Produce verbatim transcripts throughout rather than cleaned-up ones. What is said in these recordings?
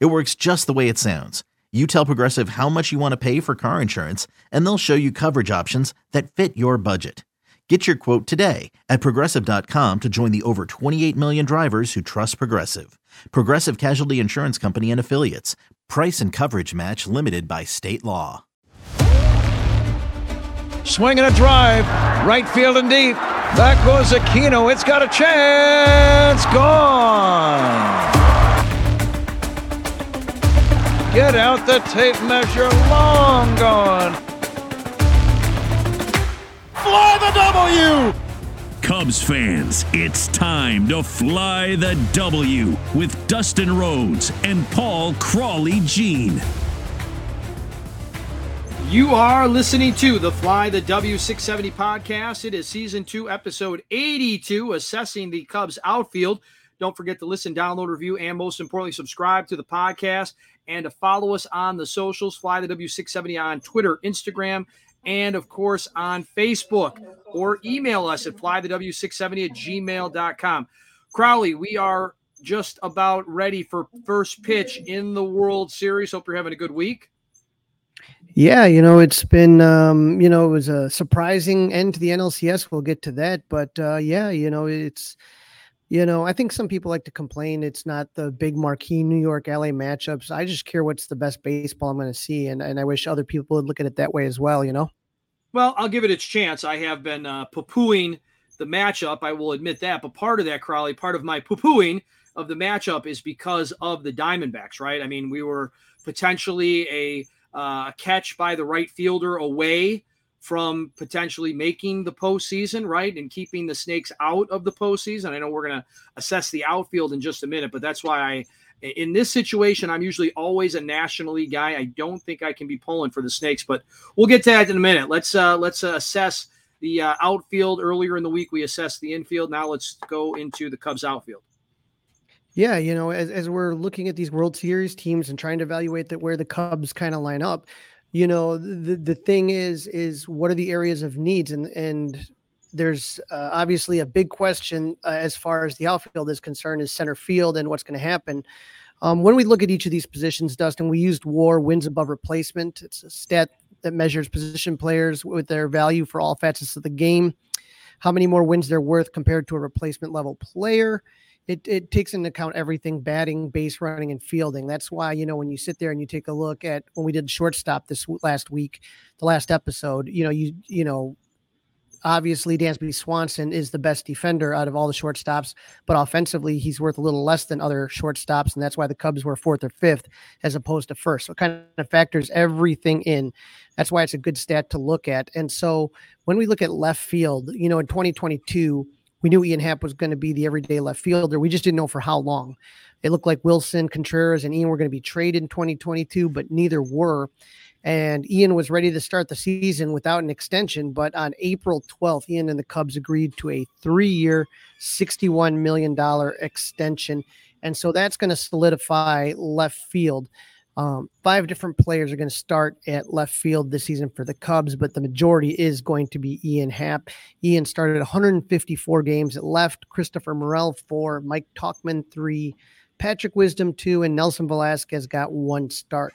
It works just the way it sounds. You tell Progressive how much you want to pay for car insurance, and they'll show you coverage options that fit your budget. Get your quote today at Progressive dot com to join the over twenty-eight million drivers who trust Progressive. Progressive Casualty Insurance Company and Affiliates. Price and coverage match limited by state law. Swinging a drive. Right field and deep. Back goes Aquino. It's got a chance. Gone. Get out the tape measure, long gone. Fly the W! Cubs fans, it's time to fly the W with Dustin Rhodes and Paul Crawley Jean. You are listening to the Fly the W six seventy podcast. It is season two, episode eighty-two, assessing the Cubs outfield. Don't forget to listen, download, review, and most importantly, subscribe to the podcast and to follow us on the socials, Fly the W six seventy on Twitter, Instagram, and, of course, on Facebook. Or email us at fly the w six seventy at gmail dot com. Crowley, we are just about ready for first pitch in the World Series. Hope you're having a good week. Yeah, you know, it's been, um, you know, it was a surprising end to the N L C S. We'll get to that. But, uh, yeah, you know, it's... You know, I think some people like to complain it's not the big marquee New York L A matchups. I just care what's the best baseball I'm going to see, and, and I wish other people would look at it that way as well, you know? Well, I'll give it its chance. I have been uh, poo-pooing the matchup, I will admit that, but part of that, Crowley, part of my poo-pooing of the matchup is because of the Diamondbacks, right? I mean, we were potentially a uh, catch by the right fielder away from potentially making the postseason, right, and keeping the Snakes out of the postseason. I know we're going to assess the outfield in just a minute, but that's why I, in this situation, I'm usually always a National League guy. I don't think I can be pulling for the Snakes, but we'll get to that in a minute. Let's uh, let's uh, assess the uh, outfield. Earlier in the week, we assessed the infield. Now let's go into the Cubs outfield. Yeah, you know, as as we're looking at these World Series teams and trying to evaluate that where the Cubs kind of line up, you know, the, the thing is, is what are the areas of needs? And, and there's uh, obviously a big question uh, as far as the outfield is concerned is center field and what's going to happen. Um, when we look at each of these positions, Dustin, we used W A R, wins above replacement. It's a stat that measures position players with their value for all facets of the game, how many more wins they're worth compared to a replacement level player. It it takes into account everything, batting, base running, and fielding. That's why, you know, when you sit there and you take a look at when we did shortstop this last week, the last episode, you know, you you know, obviously Dansby Swanson is the best defender out of all the shortstops, but offensively he's worth a little less than other shortstops, and that's why the Cubs were fourth or fifth as opposed to first. So it kind of factors everything in. That's why it's a good stat to look at. And so when we look at left field, you know, in twenty twenty-two, we knew Ian Happ was going to be the everyday left fielder. We just didn't know for how long. It looked like Wilson, Contreras, and Ian were going to be traded in twenty twenty-two, but neither were. And Ian was ready to start the season without an extension, but on April twelfth, Ian and the Cubs agreed to a three-year, sixty-one million dollars extension. And so that's going to solidify left field. Um, five different players are going to start at left field this season for the Cubs, but the majority is going to be Ian Happ. Ian started one hundred fifty-four games at left, Christopher Morel four, Mike Tauchman three, Patrick Wisdom two, and Nelson Velasquez got one start.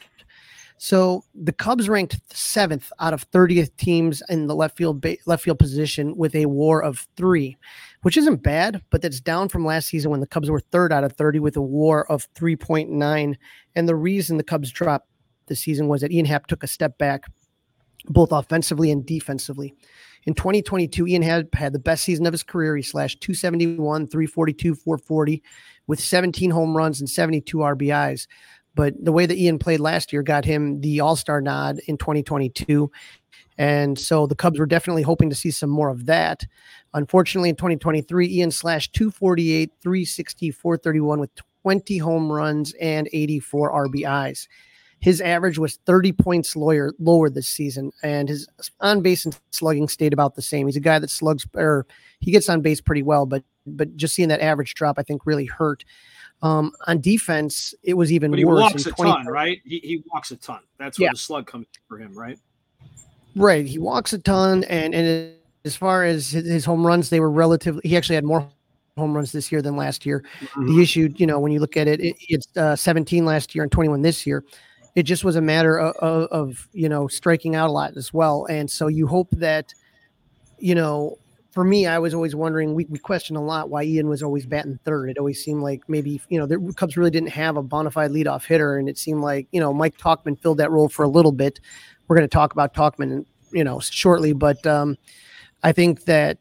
So the Cubs ranked seventh out of thirtieth teams in the left field ba- left field position with a W A R of three, which isn't bad, but that's down from last season when the Cubs were third out of thirty with a W A R of three point nine. And the reason the Cubs dropped this season was that Ian Happ took a step back, both offensively and defensively. In twenty twenty-two, Ian Happ had the best season of his career. He slashed two seventy-one, three forty-two, four forty with seventeen home runs and seventy-two R B Is. But the way that Ian played last year got him the all-star nod in twenty twenty-two. And so the Cubs were definitely hoping to see some more of that. Unfortunately, in twenty twenty-three, Ian slashed two forty-eight, three sixty, four thirty-one with twenty home runs and eighty-four R B Is. His average was thirty points lower, lower this season, and his on-base and slugging stayed about the same. He's a guy that slugs, or he gets on base pretty well, but but just seeing that average drop, I think, really hurt. Um, on defense, it was even worse. But he worse walks a ton, right? He, he walks a ton. That's where yeah. the slug comes for him, right? Right. He walks a ton, and, and it, as far as his, his home runs, they were relatively – he actually had more home runs this year than last year. Mm-hmm. The issue, you know, when you look at it, it it's uh, seventeen last year and twenty-one this year. It just was a matter of, of, of, you know, striking out a lot as well. And so you hope that, you know, for me, I was always wondering, we, we questioned a lot why Ian was always batting third. It always seemed like maybe, you know, the Cubs really didn't have a bona fide leadoff hitter. And it seemed like, you know, Mike Tauchman filled that role for a little bit. We're going to talk about Tauchman, you know, shortly. But um, I think that,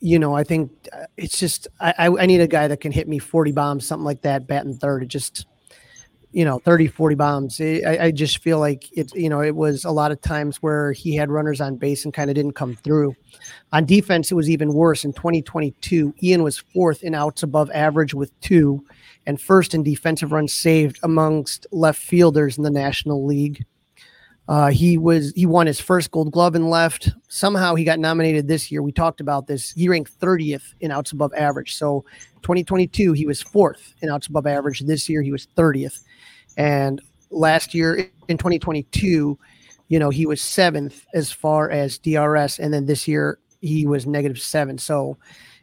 you know, I think it's just, I, I need a guy that can hit me forty bombs, something like that, batting third. It just, you know, thirty, forty bombs. I, I just feel like it's, you know, it was a lot of times where he had runners on base and kind of didn't come through. On defense, it was even worse. In twenty twenty-two, Ian was fourth in outs above average with two and first in defensive runs saved amongst left fielders in the National League. Uh, he was, he won his first Gold Glove in left. Somehow he got nominated this year. We talked about this. He ranked thirtieth in outs above average. So twenty twenty-two, he was fourth in outs above average. This year, he was thirtieth. And last year in twenty twenty-two, you know, he was seventh as far as D R S. And then this year he was negative seven. So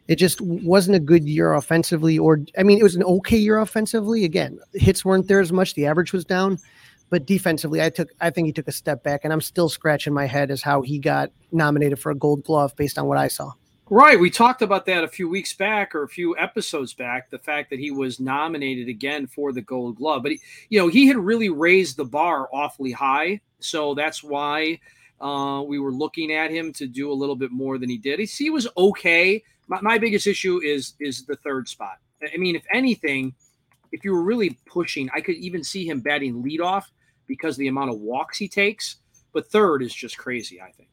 it just wasn't a good year offensively, or, I mean, it was an okay year offensively. Again, hits weren't there as much. The average was down. But defensively, I took. I think he took a step back, and I'm still scratching my head as how he got nominated for a Gold Glove based on what I saw. Right. We talked about that a few weeks back or a few episodes back, the fact that he was nominated again for the Gold Glove. But, he, you know, he had really raised the bar awfully high, so that's why uh, we were looking at him to do a little bit more than he did. He, he was okay. My, my biggest issue is is the third spot. I mean, if anything, if you were really pushing, I could even see him batting leadoff, because of the amount of walks he takes. But third is just crazy, I think.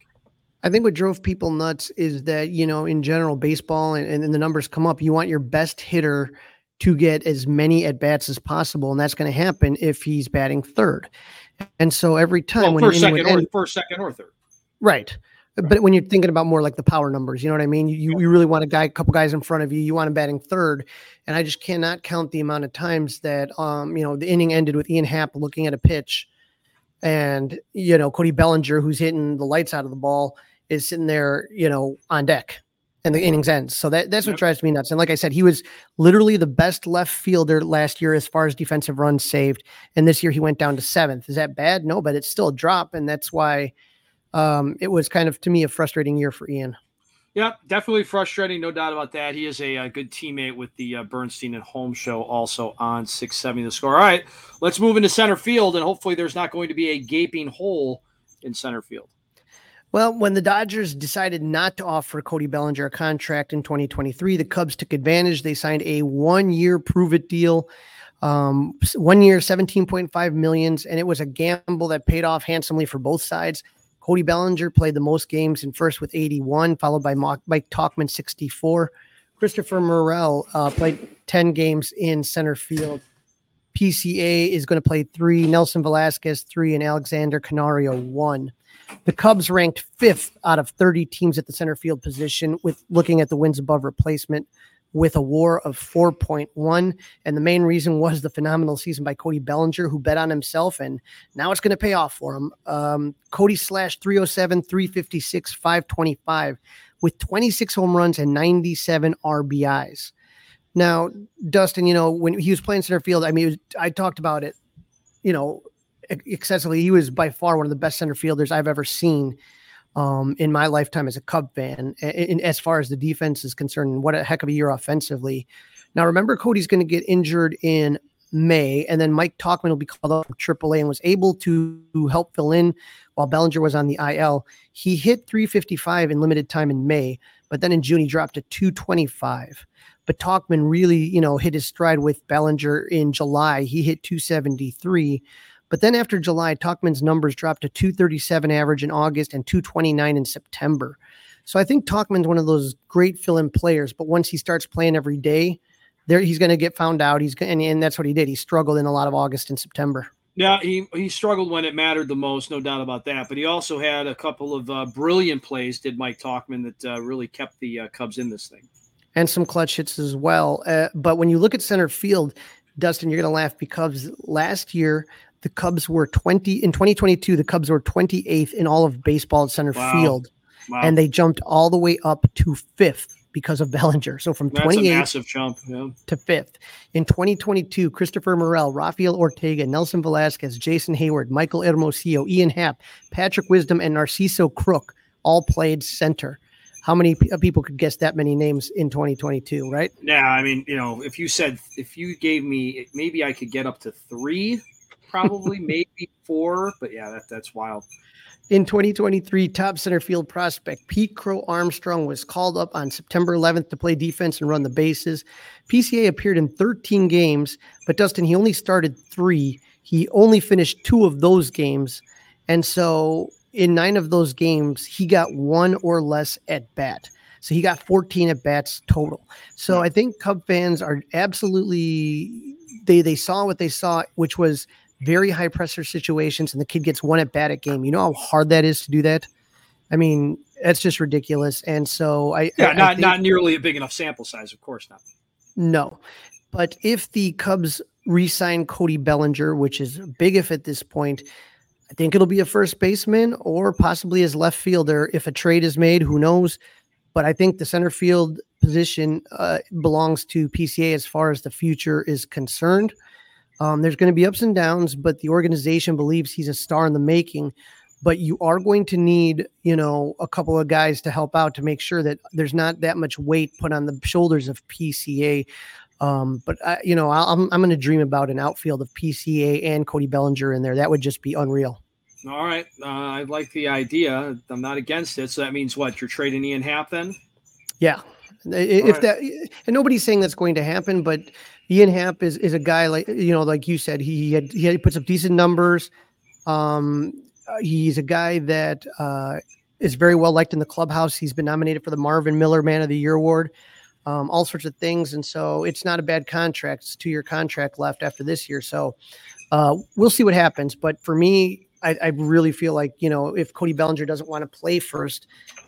I think what drove people nuts is that, you know, in general, baseball and, and the numbers come up, you want your best hitter to get as many at-bats as possible, and that's going to happen if he's batting third. And so every time... Well, when first, second, or, end, first, second, or third. Right. Right. But when you're thinking about more like the power numbers, you know what I mean? You you, yeah. you really want a guy, a couple guys in front of you. You want him batting third. And I just cannot count the amount of times that, um, you know, the inning ended with Ian Happ looking at a pitch and, you know, Cody Bellinger, who's hitting the lights out of the ball, is sitting there, you know, on deck and the innings ends. So that, that's what yep. drives me nuts. And like I said, he was literally the best left fielder last year as far as defensive runs saved. And this year he went down to seventh. Is that bad? No, but it's still a drop. And that's why... Um, it was kind of, to me, a frustrating year for Ian. Yeah, definitely frustrating. No doubt about that. He is a, a good teammate with the uh, Bernstein and Holmes show also on six seventy The Score. All right, let's move into center field, and hopefully there's not going to be a gaping hole in center field. Well, when the Dodgers decided not to offer Cody Bellinger a contract in twenty twenty-three, the Cubs took advantage. They signed a one-year prove-it deal. Um, one year, seventeen point five million dollars, and it was a gamble that paid off handsomely for both sides. Cody Bellinger played the most games in first with eighty-one, followed by Mike Tauchman, sixty-four. Christopher Morel uh, played ten games in center field. P C A is going to play three, Nelson Velasquez, three, and Alexander Canario, one. The Cubs ranked fifth out of thirty teams at the center field position with looking at the wins above replacement with a W A R of four point one. And the main reason was the phenomenal season by Cody Bellinger, who bet on himself, and now it's going to pay off for him. Um, Cody slashed three oh seven, three fifty-six, five twenty-five with twenty-six home runs and ninety-seven R B Is. Now, Dustin, you know, when he was playing center field, I mean, it was, I talked about it, you know, excessively. He was by far one of the best center fielders I've ever seen. Um, in my lifetime as a Cub fan, and, and as far as the defense is concerned, what a heck of a year offensively. Now, remember, Cody's going to get injured in May, and then Mike Tauchman will be called up from triple A and was able to help fill in while Bellinger was on the I L. He hit three fifty-five in limited time in May, but then in June he dropped to two twenty-five. But Tauchman really, you know, hit his stride with Bellinger in July. He hit two seventy-three. But then after July, Tauchman's numbers dropped to two thirty-seven average in August and two twenty-nine in September. So I think Tauchman's one of those great fill-in players, but once he starts playing every day, there he's going to get found out. He's and, and that's what he did. He struggled in a lot of August and September. Yeah, he, he struggled when it mattered the most, no doubt about that. But he also had a couple of uh, brilliant plays, did Mike Tauchman, that uh, really kept the uh, Cubs in this thing. And some clutch hits as well. Uh, but when you look at center field, Dustin, you're going to laugh because last year the Cubs were twenty in twenty twenty-two. The Cubs were twenty-eighth in all of baseball at center wow. field, wow. and they jumped all the way up to fifth because of Bellinger. So from twenty-eighth yeah. to fifth in twenty twenty-two, Christopher Morel, Rafael Ortega, Nelson Velasquez, Jason Hayward, Michael Hermosillo, Ian Happ, Patrick Wisdom, and Narciso Crook all played center. How many p- people could guess that many names in twenty twenty-two, right? Yeah, I mean, you know, if you said, if you gave me, maybe I could get up to three, probably, maybe four, but yeah, that, that's wild. In twenty twenty-three, top center field prospect Pete Crow Armstrong was called up on September eleventh to play defense and run the bases. P C A appeared in thirteen games, but Dustin, he only started three. He only finished two of those games, and so in nine of those games, he got one or less at bat. So he got fourteen at bats total. So yeah. I think Cub fans are absolutely, they, they saw what they saw, which was very high pressure situations. And the kid gets one at bat at game. You know how hard that is to do that? I mean, that's just ridiculous. And so I, yeah, I, not, I think, not nearly a big enough sample size. Of course not. No, but if the Cubs re-sign Cody Bellinger, which is a big if at this point, I think it'll be a first baseman or possibly as left fielder if a trade is made. Who knows? But I think the center field position uh, belongs to P C A as far as the future is concerned. Um, there's going to be ups and downs, but the organization believes he's a star in the making. But you are going to need, you know, a couple of guys to help out to make sure that there's not that much weight put on the shoulders of P C A. Um, but I, you know, I'll, I'm I'm going to dream about an outfield of P C A and Cody Bellinger in there. That would just be unreal. All right, uh, I like the idea. I'm not against it. So that means what? You're trading Ian Happ then? Yeah. All if right. that, and nobody's saying that's going to happen, but Ian Happ is is a guy like you know, like you said, he had he, had, he puts up decent numbers. Um, he's a guy that uh, is very well liked in the clubhouse. He's been nominated for the Marvin Miller Man of the Year award. Um, all sorts of things. And so it's not a bad contract. It's a two-year contract left after this year. So uh, we'll see what happens. But for me, I, I really feel like, you know, if Cody Bellinger doesn't want to play first,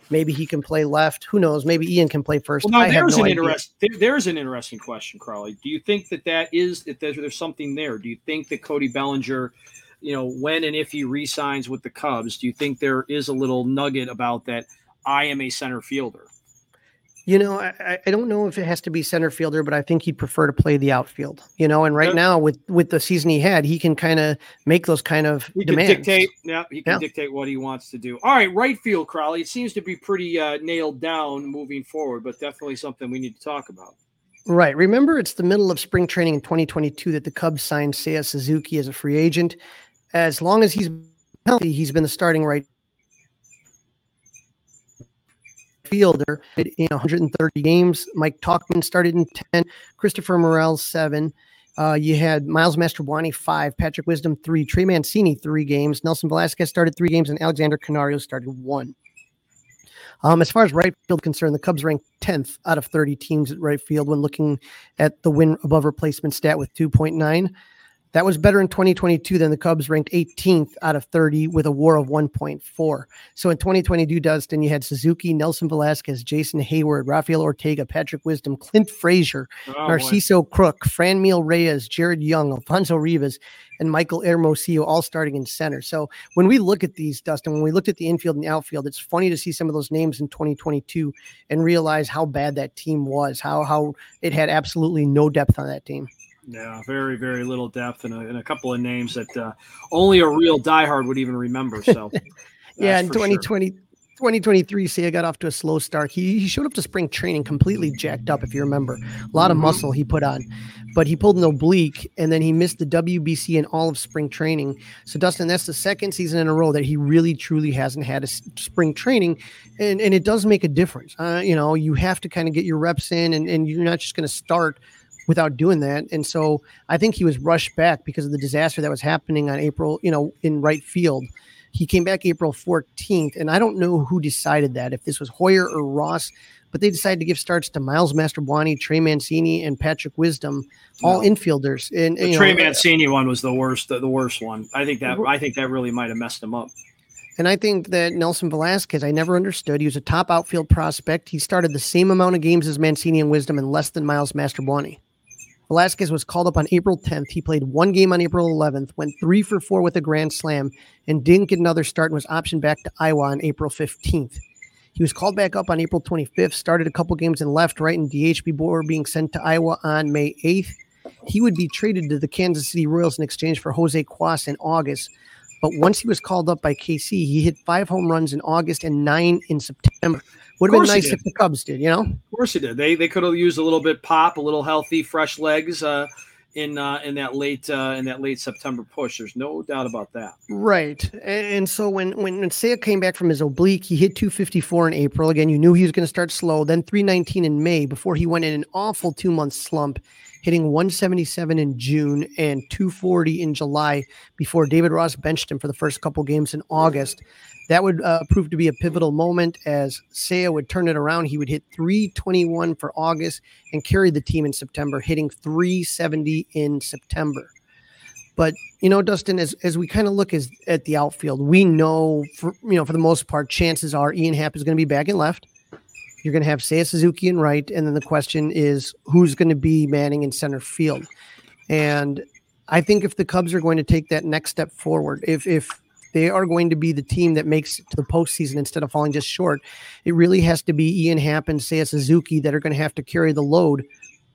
maybe he can play left. Who knows? Maybe Ian can play first. Well, now, there's, no an interest, there, there's an interesting question, Crowley. Do you think that that is, if there's, there's something there, do you think that Cody Bellinger, you know, when and if he re-signs with the Cubs, do you think there is a little nugget about that I am a center fielder? You know, I, I don't know if it has to be center fielder, but I think he'd prefer to play the outfield, you know, and right yep. now with, with the season he had, he can kind of make those kind of he demands. He can dictate, yeah, he can yeah. dictate what he wants to do. All right, right field, Crowley, it seems to be pretty uh, nailed down moving forward, but definitely something we need to talk about. Right. Remember, it's the middle of spring training in twenty twenty-two that the Cubs signed Seiya Suzuki as a free agent. As long as he's healthy, he's been the starting right fielder in one hundred thirty games. Mike Tauchman started in ten, Christopher Morel seven. Uh, you had Miles Mastrobuoni five, Patrick Wisdom three, Trey Mancini three games, Nelson Velasquez started three games, and Alexander Canario started one. Um, as far as right field concerned, the Cubs ranked tenth out of thirty teams at right field when looking at the win above replacement stat with two point nine. That was better in twenty twenty-two than the Cubs ranked eighteenth out of thirty with a W A R of one point four. So in twenty twenty-two, Dustin, you had Suzuki, Nelson Velasquez, Jason Hayward, Rafael Ortega, Patrick Wisdom, Clint Frazier, oh, Narciso boy. Crook, Franmil Reyes, Jared Young, Alfonso Rivas, and Michael Hermosillo all starting in center. So when we look at these, Dustin, when we looked at the infield and the outfield, it's funny to see some of those names in twenty twenty-two and realize how bad that team was, how how it had absolutely no depth on that team. Yeah, very, very little depth and a, and a couple of names that uh, only a real diehard would even remember. So, yeah, in twenty twenty, sure. twenty twenty-three, Seiya got off to a slow start. He, he showed up to spring training completely jacked up, if you remember. A lot of mm-hmm. muscle he put on, but he pulled an oblique, and then he missed the W B C and all of spring training. So, Dustin, that's the second season in a row that he really, truly hasn't had a spring training, and, and it does make a difference. Uh, you know, you have to kind of get your reps in, and, and you're not just going to start without doing that. And so I think he was rushed back because of the disaster that was happening on April, you know, in right field. He came back April fourteenth, and I don't know who decided that, if this was Heuer or Ross, but they decided to give starts to Miles Mastrobuoni, Trey Mancini, and Patrick Wisdom, all yeah. infielders. And the you know, Trey Mancini uh, one was the worst, the, the worst one. I think that I think that really might have messed him up. And I think that Nelson Velasquez, I never understood. He was a top outfield prospect. He started the same amount of games as Mancini and Wisdom and less than Miles Mastrobuoni. Velasquez was called up on April tenth. He played one game on April eleventh, went three for four with a grand slam, and didn't get another start and was optioned back to Iowa on April fifteenth. He was called back up on April twenty-fifth, started a couple games in left, right, and D H before being sent to Iowa on May eighth. He would be traded to the Kansas City Royals in exchange for Jose Quas in August. But once he was called up by K C, he hit five home runs in August and nine in September. Would have been nice if the Cubs did, you know? Of course he did. They they could have used a little bit pop, a little healthy, fresh legs uh, in uh, in that late uh, in that late September push. There's no doubt about that. Right. And, and so when when Seiya came back from his oblique, he hit two fifty-four in April. Again, you knew he was going to start slow. Then three nineteen in May before he went in an awful two-month slump, hitting one seventy-seven in June and two forty in July before David Ross benched him for the first couple games in August. That would uh, prove to be a pivotal moment as Seiya would turn it around. He would hit three twenty-one for August and carry the team in September, hitting three seventy in September. But, you know, Dustin, as, as we kind of look as, at the outfield, we know, for, you know, for the most part, chances are Ian Happ is going to be back and left. You're going to have Seiya Suzuki in right, and then the question is who's going to be manning in center field. And I think if the Cubs are going to take that next step forward, if if they are going to be the team that makes it to the postseason instead of falling just short, it really has to be Ian Happ and Seiya Suzuki that are going to have to carry the load,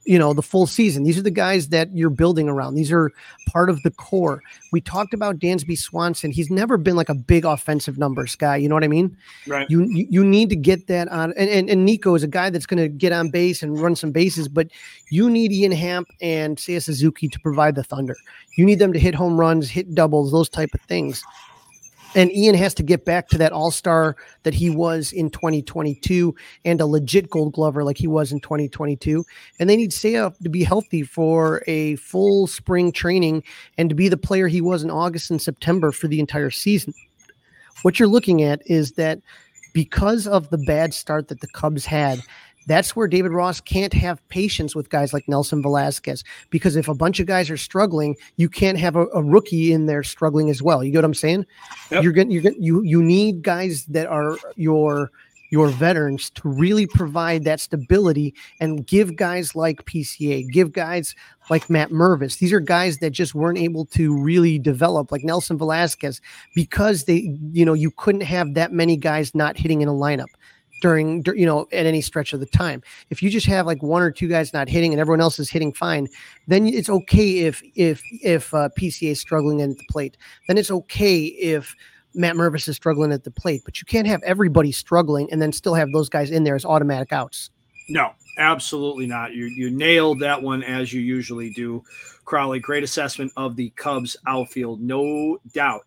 you know, the full season. These are the guys that you're building around. These are part of the core. We talked about Dansby Swanson. He's never been like a big offensive numbers guy. You know what I mean? Right. You you need to get that on. And, and, and Nico is a guy that's going to get on base and run some bases, but you need Ian Happ and Seiya Suzuki to provide the thunder. You need them to hit home runs, hit doubles, those type of things. And Ian has to get back to that all-star that he was in twenty twenty-two and a legit gold glover like he was in twenty twenty-two. And they need Seiya to be healthy for a full spring training and to be the player he was in August and September for the entire season. What you're looking at is that because of the bad start that the Cubs had, that's where David Ross can't have patience with guys like Nelson Velasquez, because if a bunch of guys are struggling, you can't have a, a rookie in there struggling as well. You get what I'm saying? Yep. You're going you're gonna, you you need guys that are your your veterans to really provide that stability and give guys like P C A, give guys like Matt Mervis. These are guys that just weren't able to really develop, like Nelson Velasquez, because they you know you couldn't have that many guys not hitting in a lineup during, you know, at any stretch of the time. If you just have like one or two guys not hitting and everyone else is hitting fine, then it's okay if if if uh, P C A is struggling at the plate. Then it's okay if Matt Mervis is struggling at the plate. But you can't have everybody struggling and then still have those guys in there as automatic outs. No, absolutely not. You you nailed that one as you usually do, Crowley. Great assessment of the Cubs outfield, no doubt.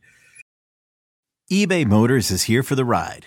eBay Motors is here for the ride.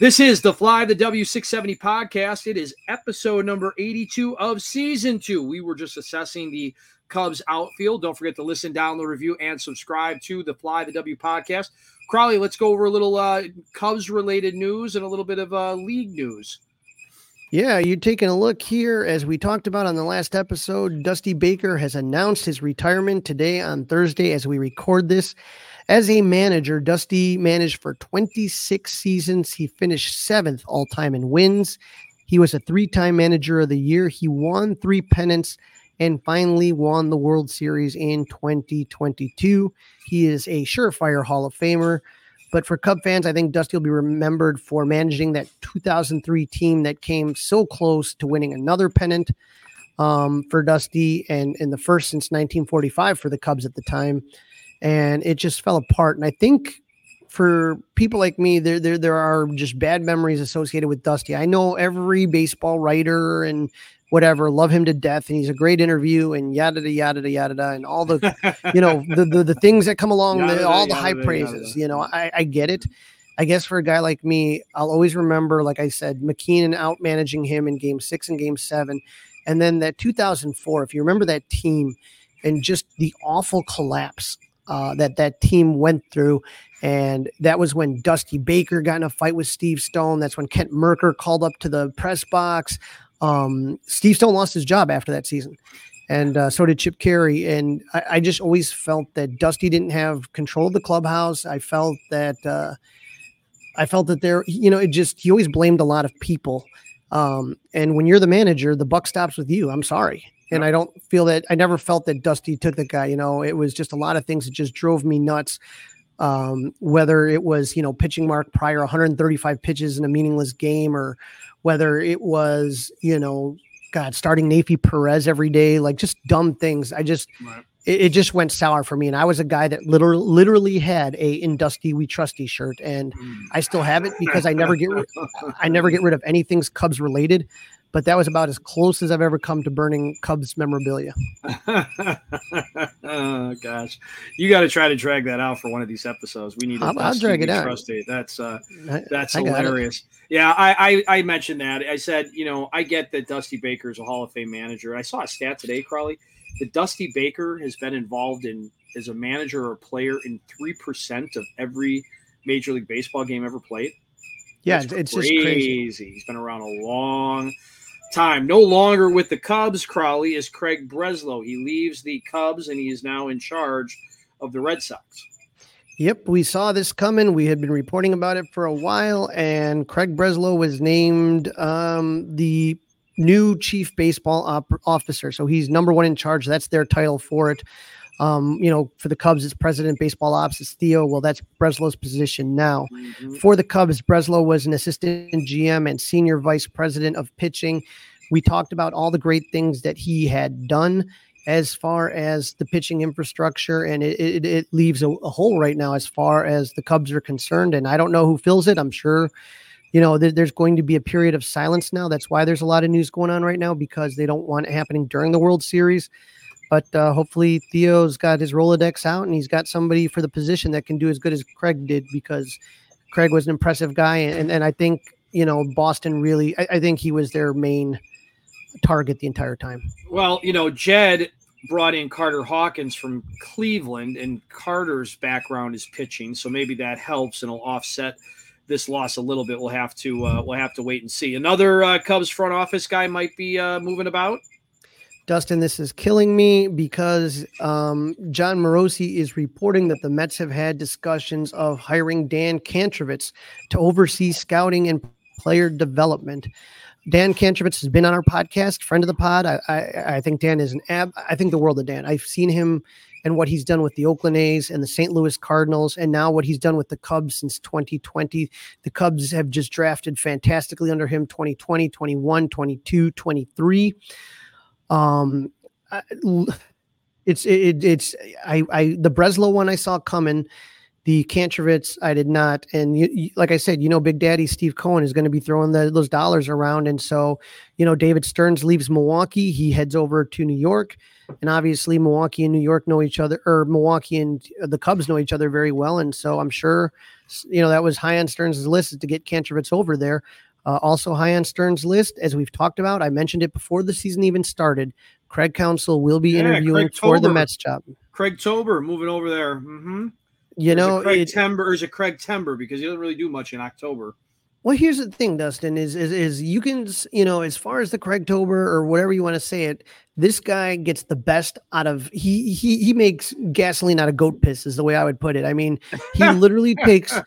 This is the Fly the W six seventy podcast. It is episode number eighty-two of season two. We were just assessing the Cubs outfield. Don't forget to listen, download, review, and subscribe to the Fly the W podcast. Crowley, let's go over a little uh, Cubs-related news and a little bit of uh, league news. Yeah, you're taking a look here. As we talked about on the last episode, Dusty Baker has announced his retirement today on Thursday as we record this. As a manager, Dusty managed for twenty-six seasons. He finished seventh all-time in wins. He was a three-time manager of the year. He won three pennants and finally won the World Series in twenty twenty-two. He is a surefire Hall of Famer. But for Cub fans, I think Dusty will be remembered for managing that two thousand three team that came so close to winning another pennant um, for Dusty, and, and the first since nineteen forty-five for the Cubs at the time. And it just fell apart. And I think for people like me, there, there, there are just bad memories associated with Dusty. I know every baseball writer and whatever love him to death, and he's a great interview, and yada, yada, yada, yada, and all the, you know, the, the, the things that come along, yada, the, all yada, the high yada, praises, yada. You know, I, I get it. I guess for a guy like me, I'll always remember, like I said, McKeenan out managing him in game six and game seven. And then that two thousand four, if you remember that team and just the awful collapse Uh, that that team went through, and that was when Dusty Baker got in a fight with Steve Stone. That's when Kent Merker called up to the press box. Um, Steve Stone lost his job after that season, and uh, so did Chip Carey. And I, I just always felt that Dusty didn't have control of the clubhouse. I felt that uh, I felt that there, you know, it just he always blamed a lot of people. Um, and when you're the manager, the buck stops with you. I'm sorry. And I don't feel that I never felt that Dusty took the guy, you know, it was just a lot of things that just drove me nuts. Um, whether it was, you know, pitching Mark Prior one hundred thirty-five pitches in a meaningless game, or whether it was, you know, God, starting Nafy Perez every day, like just dumb things. I just, right. it, it just went sour for me. And I was a guy that literally, literally had a "In Dusty We Trusty" shirt, and mm. I still have it because I never get, I never get rid of anything Cubs related. But that was about as close as I've ever come to burning Cubs memorabilia. Oh, gosh. You got to try to drag that out for one of these episodes. We need to I'll, I'll drag it out. Trusty. That's uh, that's I, I hilarious. Yeah, I, I, I mentioned that. I said, you know, I get that Dusty Baker is a Hall of Fame manager. I saw a stat today, Crowley, that Dusty Baker has been involved in as a manager or a player in three percent of every Major League Baseball game ever played. Yeah, that's it's crazy. just crazy. He's been around a long time. No longer with the Cubs, Crowley, is Craig Breslow. He leaves the Cubs, and he is now in charge of the Red Sox. Yep, we saw this coming. We had been reporting about it for a while, and Craig Breslow was named um, the new chief baseball op- officer. So he's number one in charge. That's their title for it. Um, you know, for the Cubs, it's president baseball ops. It's Theo. Well, that's Breslow's position now. Mm-hmm. For the Cubs, Breslow was an assistant G M and senior vice president of pitching. We talked about all the great things that he had done as far as the pitching infrastructure, and it, it, it leaves a, a hole right now as far as the Cubs are concerned. And I don't know who fills it. I'm sure, you know, th- there's going to be a period of silence now. That's why there's a lot of news going on right now, because they don't want it happening during the World Series. But uh, hopefully Theo's got his Rolodex out, and he's got somebody for the position that can do as good as Craig did, because Craig was an impressive guy. And, and I think, you know, Boston really, I, I think he was their main target the entire time. Well, you know, Jed brought in Carter Hawkins from Cleveland, and Carter's background is pitching. So maybe that helps and will offset this loss a little bit. We'll have to, uh, we'll have to wait and see. Another uh, Cubs front office guy might be uh, moving about. Dustin, this is killing me, because um, John Morosi is reporting that the Mets have had discussions of hiring Dan Kantrovitz to oversee scouting and player development. Dan Kantrovitz has been on our podcast, friend of the pod. I, I, I think Dan is an ab. I think the world of Dan. I've seen him and what he's done with the Oakland A's and the Saint Louis Cardinals, and now what he's done with the Cubs since twenty twenty. The Cubs have just drafted fantastically under him, twenty twenty, twenty-one, twenty-two, twenty-three. Um, it's, it, it's, I, I, the Breslow one I saw coming, the Kantrovitz I did not. And you, you, like I said, you know, Big Daddy Steve Cohen is going to be throwing the, those dollars around. And so, you know, David Stearns leaves Milwaukee. He heads over to New York, and obviously Milwaukee and New York know each other, or Milwaukee and the Cubs know each other very well. And so I'm sure you know, that was high on Stearns' list, is to get Kantrovitz over there. Uh, also high on Stearns' list, as we've talked about, I mentioned it before the season even started, Craig Counsell will be yeah, interviewing for the Mets job. Craig Tober moving over there. Mm-hmm. You or know, is Craig it, Timber or is it Craig Timber, because he doesn't really do much in October. Well, here's the thing, Dustin, is, is, is you can, you know, as far as the Craig Tober or whatever you want to say it, this guy gets the best out of, he, he, he makes gasoline out of goat piss is the way I would put it. I mean, he literally takes,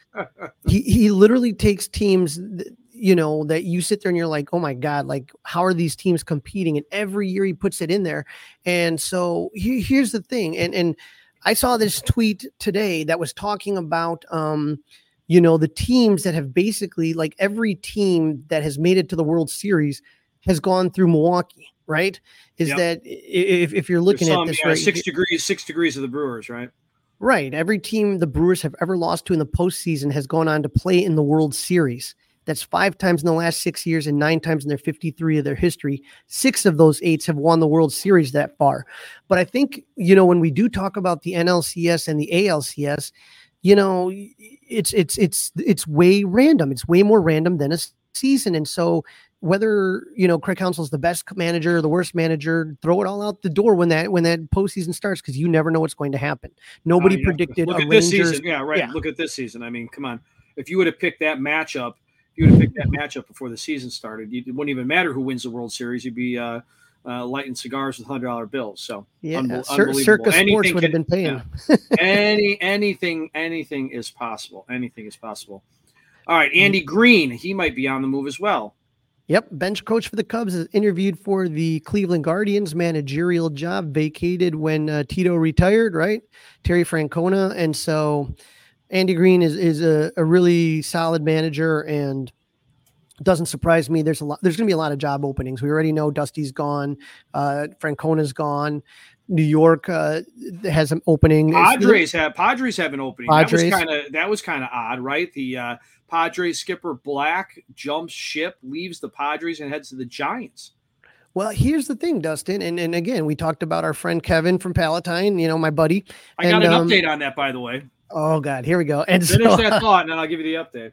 he, he literally takes teams, you know, that you sit there and you're like, oh my God, like how are these teams competing? And every year he puts it in there. And so he, here's the thing. And, and I saw this tweet today that was talking about, um, you know, the teams that have basically, like every team that has made it to the World Series has gone through Milwaukee, right? Is yep. that if, if you're looking some, at this, yeah, right? Six degrees, six degrees of the Brewers, right? Right. Every team the Brewers have ever lost to in the postseason has gone on to play in the World Series. That's five times in the last six years and nine times in their fifty-three of their history. Six of those eights have won the World Series that far. But I think, you know, when we do talk about the N L C S and the A L C S, you know, it's, it's, it's, it's way random. It's way more random than a season. And so whether, you know, Craig Counsell's the best manager or the worst manager, throw it all out the door when that, when that postseason starts, because you never know what's going to happen. Nobody oh, yeah. predicted Look a at Rangers. This season. Yeah. Right. Yeah. Look at this season. I mean, come on. If you would have picked that matchup, if you would have picked that matchup before the season started, it wouldn't even matter who wins the World Series. You'd be, uh, Uh, lighting cigars with one hundred dollars bills. So yeah, unbe- Cir- circus anything sports would have been paying. Yeah. Any, anything, anything is possible. Anything is possible. All right, Andy Green, he might be on the move as well. Yep, bench coach for the Cubs is interviewed for the Cleveland Guardians managerial job, vacated when uh, Tito retired, right? Terry Francona. And so Andy Green is, is a, a really solid manager, and doesn't surprise me. There's a lot, there's going to be a lot of job openings. We already know Dusty's gone. Uh, Francona's gone. New York uh, has an opening. Padres have Padres have an opening. Padres. That was kind of, that was kind of odd, right? The uh, Padres skipper Black jumps ship, leaves the Padres and heads to the Giants. Well, here's the thing, Dustin. And, and again, we talked about our friend Kevin from Palatine, you know, my buddy. I got and, an um, update on that, by the way. Oh God, here we go. And Finish so, that thought and then I'll give you the update.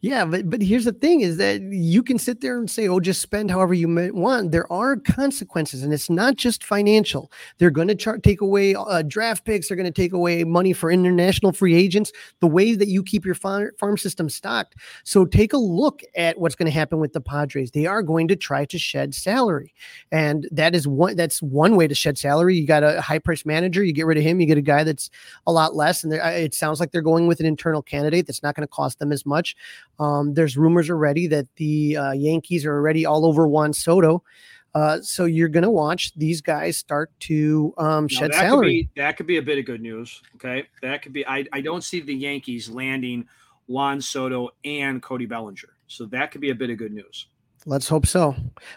Yeah, but but here's the thing is that you can sit there and say, oh, just spend however you want. There are consequences, and it's not just financial. They're going to char- take away uh, draft picks. They're going to take away money for international free agents, the way that you keep your farm, farm system stocked. So take a look at what's going to happen with the Padres. They are going to try to shed salary, and that is one, that's one way to shed salary. You got a high-priced manager. You get rid of him. You get a guy that's a lot less, and it sounds like they're going with an internal candidate that's not going to cost them as much. Um, there's rumors already that the uh, Yankees are already all over Juan Soto. Uh, so you're going to watch these guys start to um, shed that salary. Could be, that could be a bit of good news. Okay. That could be, I, I don't see the Yankees landing Juan Soto and Cody Bellinger. So that could be a bit of good news. Let's hope so.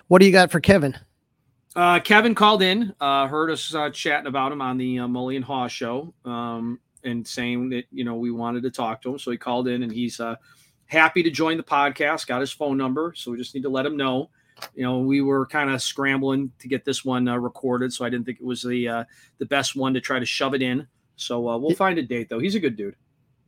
What do you got for Kevin? Uh, Kevin called in, uh, heard us uh, chatting about him on the uh, Mully and Haw show um, and saying that, you know, we wanted to talk to him. So he called in and he's, uh, happy to join the podcast, got his phone number. So we just need to let him know, you know, we were kind of scrambling to get this one uh, recorded. So I didn't think it was the, uh, the best one to try to shove it in. So uh, we'll find a date though. He's a good dude.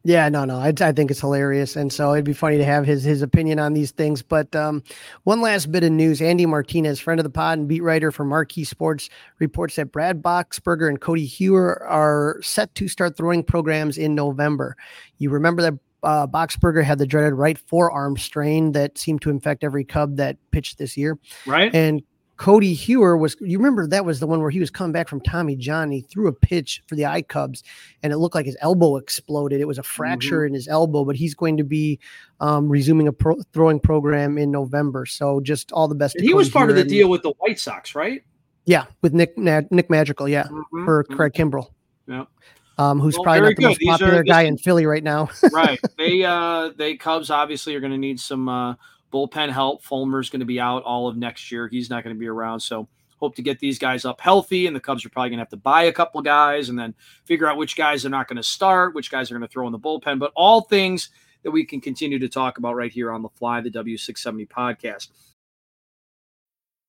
Yeah, no, no, I, I think it's hilarious. And so it'd be funny to have his, his opinion on these things. But um, one last bit of news, Andy Martinez, friend of the pod and beat writer for Marquee Sports, reports that Brad Boxberger and Cody Heuer are set to start throwing programs in November. You remember that Uh, Boxberger had the dreaded right forearm strain that seemed to infect every Cub that pitched this year. Right. And Cody Heuer was, you remember that was the one where he was coming back from Tommy John. He threw a pitch for the I-Cubs and it looked like his elbow exploded. It was a fracture mm-hmm. in his elbow, but he's going to be um, resuming a pro- throwing program in November. So just all the best. And he was part Heuer of the and, deal with the White Sox, right? Yeah. With Nick, Nick Magical. Yeah. Mm-hmm. For Craig Kimbrell. Yeah. Um, who's well, probably not the good. most These popular are, guy this, in Philly right now. Right. They uh, they Cubs obviously are going to need some uh, bullpen help. Fulmer's going to be out all of next year. He's not going to be around. So hope to get these guys up healthy. And the Cubs are probably going to have to buy a couple guys and then figure out which guys they're not going to start, which guys are going to throw in the bullpen. But all things that we can continue to talk about right here on the Fly the W six seventy podcast.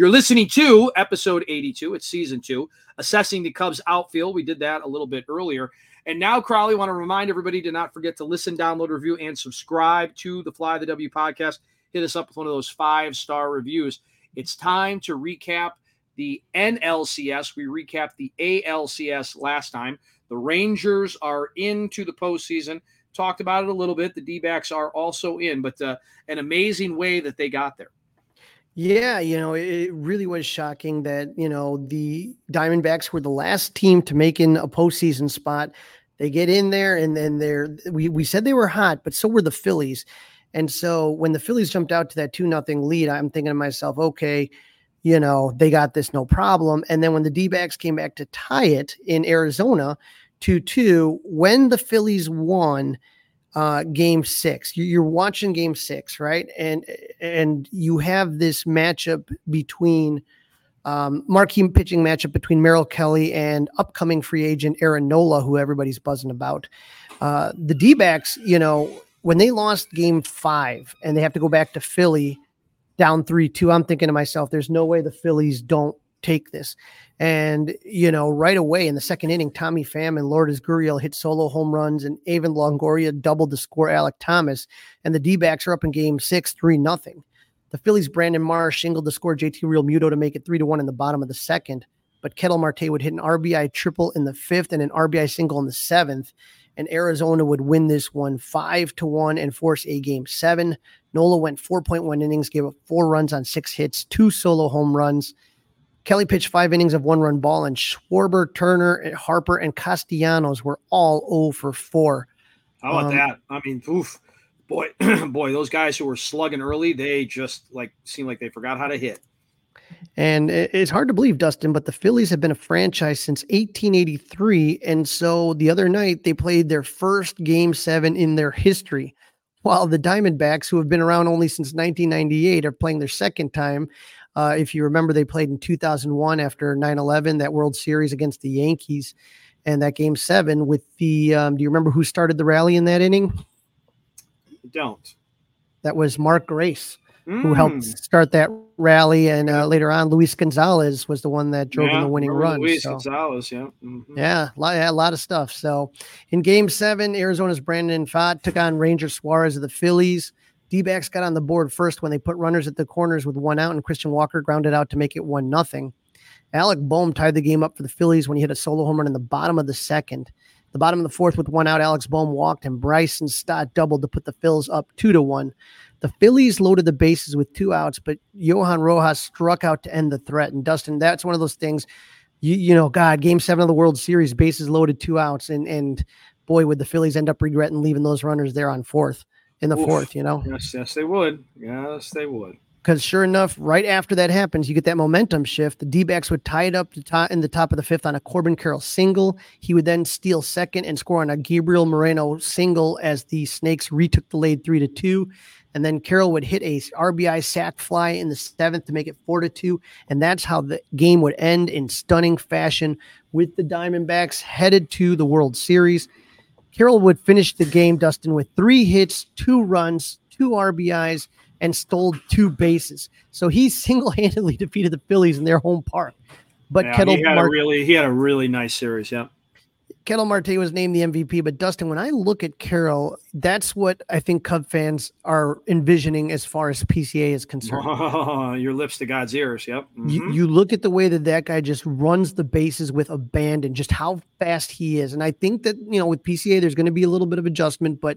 You're listening to episode eighty-two. It's season two, assessing the Cubs outfield. We did that a little bit earlier. And now, Crowley, want to remind everybody to not forget to listen, download, review, and subscribe to the Fly the W podcast. Hit us up with one of those five-star reviews. It's time to recap the N L C S. We recapped the A L C S last time. The Rangers are into the postseason. Talked about it a little bit. The D-backs are also in, but uh, an amazing way that they got there. Yeah, you know, it really was shocking that, you know, the Diamondbacks were the last team to make in a postseason spot. They get in there and then they're, we, we said they were hot, but so were the Phillies. And so when the Phillies jumped out to that two nothing lead, I'm thinking to myself, okay, you know, they got this, no problem. And then when the D-backs came back to tie it in Arizona two two, when the Phillies won, Uh, game six, you're watching game six, right? And and you have this matchup between um, marquee pitching matchup between Merrill Kelly and upcoming free agent Aaron Nola, who everybody's buzzing about. Uh, the D-backs, you know, when they lost game five and they have to go back to Philly down three two, I'm thinking to myself, there's no way the Phillies don't take this. And, you know, right away in the second inning, Tommy Pham and Lourdes Gurriel hit solo home runs, and Evan Longoria doubled to score Alec Thomas, and the D-backs are up in game six, three nothing. The Phillies' Brandon Marsh shingled to score J T Realmuto to make it three to one in the bottom of the second, but Ketel Marte would hit an R B I triple in the fifth and an R B I single in the seventh, and Arizona would win this one five to one and force a game seven. Nola went four point one innings, gave up four runs on six hits, two solo home runs. Kelly pitched five innings of one-run ball, and Schwarber, Turner, Harper, and Castellanos were all oh for four. How about um, that? I mean, oof, boy, boy, those guys who were slugging early, they just like seemed like they forgot how to hit. And it's hard to believe, Dustin, but the Phillies have been a franchise since eighteen eighty-three, and so the other night they played their first Game seven in their history, while the Diamondbacks, who have been around only since nineteen ninety-eight, are playing their second time. Uh, if you remember, they played in two thousand one after nine eleven, that World Series against the Yankees, and that game seven with the, um, do you remember who started the rally in that inning? I don't. That was Mark Grace, mm. who helped start that rally. And uh, later on, Luis Gonzalez was the one that drove yeah, in the winning run. Luis so. Gonzalez, yeah. Mm-hmm. Yeah, a lot, a lot of stuff. So in game seven, Arizona's Brandon Pfaadt took on Ranger Suarez of the Phillies. D-backs got on the board first when they put runners at the corners with one out, and Christian Walker grounded out to make it one nothing. Alec Boehm tied the game up for the Phillies when he hit a solo home run in the bottom of the second. The bottom of the fourth with one out, Alex Boehm walked, and Bryson Stott doubled to put the Phils up two to one. The Phillies loaded the bases with two outs, but Johan Rojas struck out to end the threat. And Dustin, that's one of those things, you, you know, God, game seven of the World Series, bases loaded, two outs, and and boy, would the Phillies end up regretting leaving those runners there on fourth. In the Oof. fourth, you know? Yes, yes, they would. Yes, they would. Because sure enough, right after that happens, you get that momentum shift. The D-backs would tie it up to top, in the top of the fifth on a Corbin Carroll single. He would then steal second and score on a Gabriel Moreno single as the Snakes retook the lead three to two. And then Carroll would hit a R B I sack fly in the seventh to make it four to two. And that's how the game would end in stunning fashion with the Diamondbacks headed to the World Series. Carroll would finish the game, Dustin, with three hits, two runs, two R B Is, and stole two bases. So he single-handedly defeated the Phillies in their home park. But yeah, Ketel he had Marte, a really he had a really nice series, yeah. Ketel Marte was named the M V P, but Dustin, when I look at Carroll, that's what I think Cub fans are envisioning as far as P C A is concerned. Oh, your lips to God's ears, yep. Mm-hmm. You, you look at the way that that guy just runs the bases with abandon, just how fast he is. And I think that, you know, with P C A, there's going to be a little bit of adjustment, but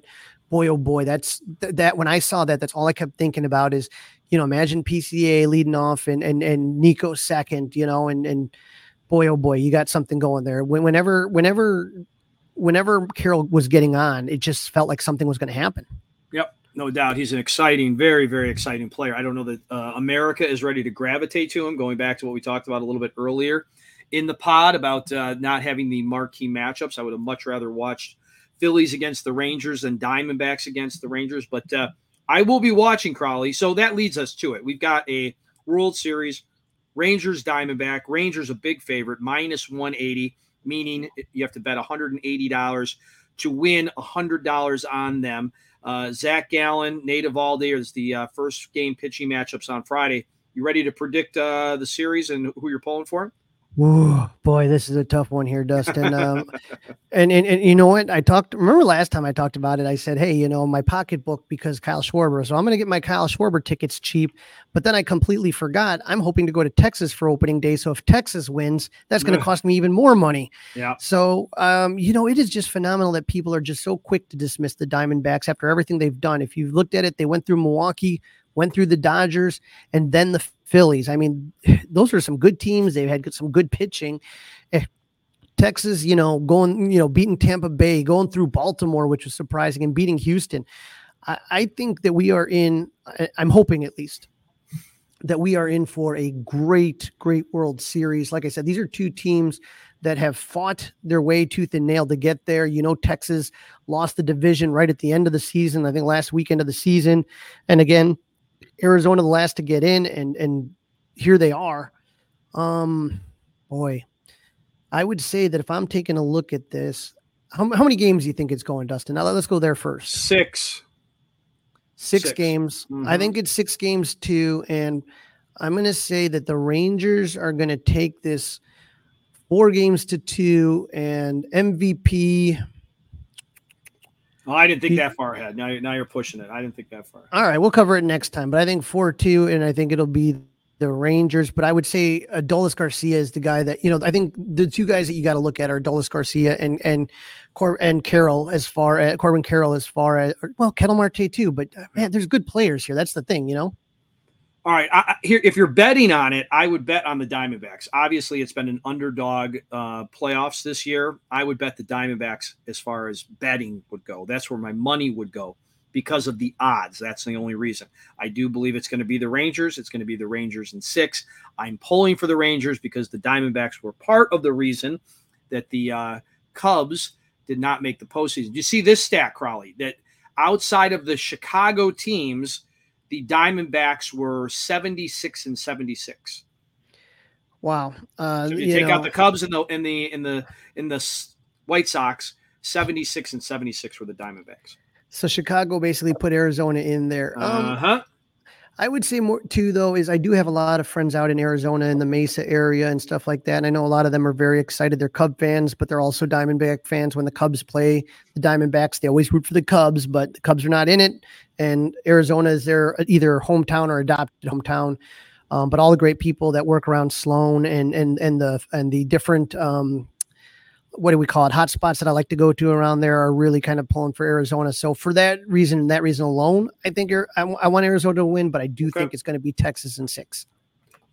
boy, oh boy, that's th- that when I saw that, that's all I kept thinking about is, you know, imagine P C A leading off and and and Nico second, you know, and and boy, oh boy, you got something going there. Whenever, whenever, whenever Carroll was getting on, it just felt like something was going to happen. Yep. no doubt he's an exciting, very, very exciting player. I don't know that uh, America is ready to gravitate to him, going back to what we talked about a little bit earlier in the pod about uh, not having the marquee matchups. I would have much rather watched Phillies against the Rangers than Diamondbacks against the Rangers, but uh, I will be watching, Crawley. So that leads us to it. We've got a World Series, Rangers, Diamondback. Rangers a big favorite, minus one eighty, meaning you have to bet one hundred eighty dollars to win one hundred dollars on them. Uh, Zach Gallen, Nate Eovaldi is the uh, first game pitching matchups on Friday. You ready to predict uh, the series and who you're pulling for? Ooh, boy, this is a tough one here, Dustin. Um, and, and and you know what? I talked. Remember last time I talked about it? I said, hey, you know, my pocketbook because Kyle Schwarber. So I'm going to get my Kyle Schwarber tickets cheap. But then I completely forgot. I'm hoping to go to Texas for opening day. So if Texas wins, that's going to cost me even more money. Yeah. So um, you know, it is just phenomenal that people are just so quick to dismiss the Diamondbacks after everything they've done. If you've looked at it, they went through Milwaukee, went through the Dodgers, and then the Phillies. I mean, those are some good teams. They've had good, some good pitching. Texas, you know, going, you know, beating Tampa Bay, going through Baltimore, which was surprising, and beating Houston. I, I think that we are in, I'm hoping at least, that we are in for a great, great World Series. Like I said, these are two teams that have fought their way tooth and nail to get there. You know, Texas lost the division right at the end of the season, I think last weekend of the season. And again, Arizona the last to get in, and and here they are. Um, boy, I would say that if I'm taking a look at this, how, how many games do you think it's going, Dustin? Now let's go there first. Six. Six, six. games. Mm-hmm. I think it's six games too, and I'm going to say that the Rangers are going to take this four games to two, and M V P... Well, I didn't think that far ahead. Now, now you're pushing it. I didn't think that far ahead. All right, we'll cover it next time. But I think four two, and I think it'll be the Rangers. But I would say Adolis Garcia is the guy that, you know, I think the two guys that you got to look at are Adolis Garcia and and Cor- and Carroll as far as, Corbin Carroll as far as, well, Ketel Marte too. But, man, there's good players here. That's the thing, you know? All right, I, here if you're betting on it, I would bet on the Diamondbacks. Obviously, it's been an underdog uh, playoffs this year. I would bet the Diamondbacks as far as betting would go. That's where my money would go because of the odds. That's the only reason. I do believe it's going to be the Rangers. It's going to be the Rangers in six. I'm pulling for the Rangers because the Diamondbacks were part of the reason that the uh, Cubs did not make the postseason. You see this stat, Crawley, that outside of the Chicago teams, the Diamondbacks were seventy-six and seventy-six. Wow! Uh, so if you, you take know, out the Cubs and the in the in the in the White Sox, seventy-six and seventy-six were the Diamondbacks. So Chicago basically put Arizona in there. Um, uh huh. I would say more too, though, is I do have a lot of friends out in Arizona in the Mesa area and stuff like that. And I know a lot of them are very excited. They're Cub fans, but they're also Diamondback fans. When the Cubs play the Diamondbacks, they always root for the Cubs, but the Cubs are not in it. And Arizona is their either hometown or adopted hometown. Um, but all the great people that work around Sloan and and and the and the different um, what do we call it? hot spots that I like to go to around there are really kind of pulling for Arizona. So for that reason, that reason alone, I think you're, I, I want Arizona to win, but I do okay. think it's going to be Texas in six.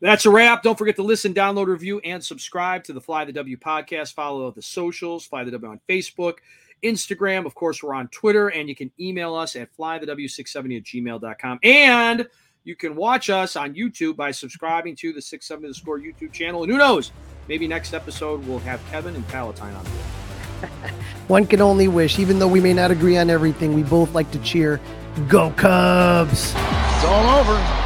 That's a wrap. Don't forget to listen, download, review, and subscribe to the Fly the W podcast. Follow the socials, Fly the W on Facebook, Instagram. Of course, we're on Twitter, and you can email us at fly the w six seventy at gmail dot com. And you can watch us on YouTube by subscribing to the six seventy The Score YouTube channel. And who knows, maybe next episode we'll have Kevin and Palatine on board. One can only wish, even though we may not agree on everything, we both like to cheer, Go Cubs! It's all over.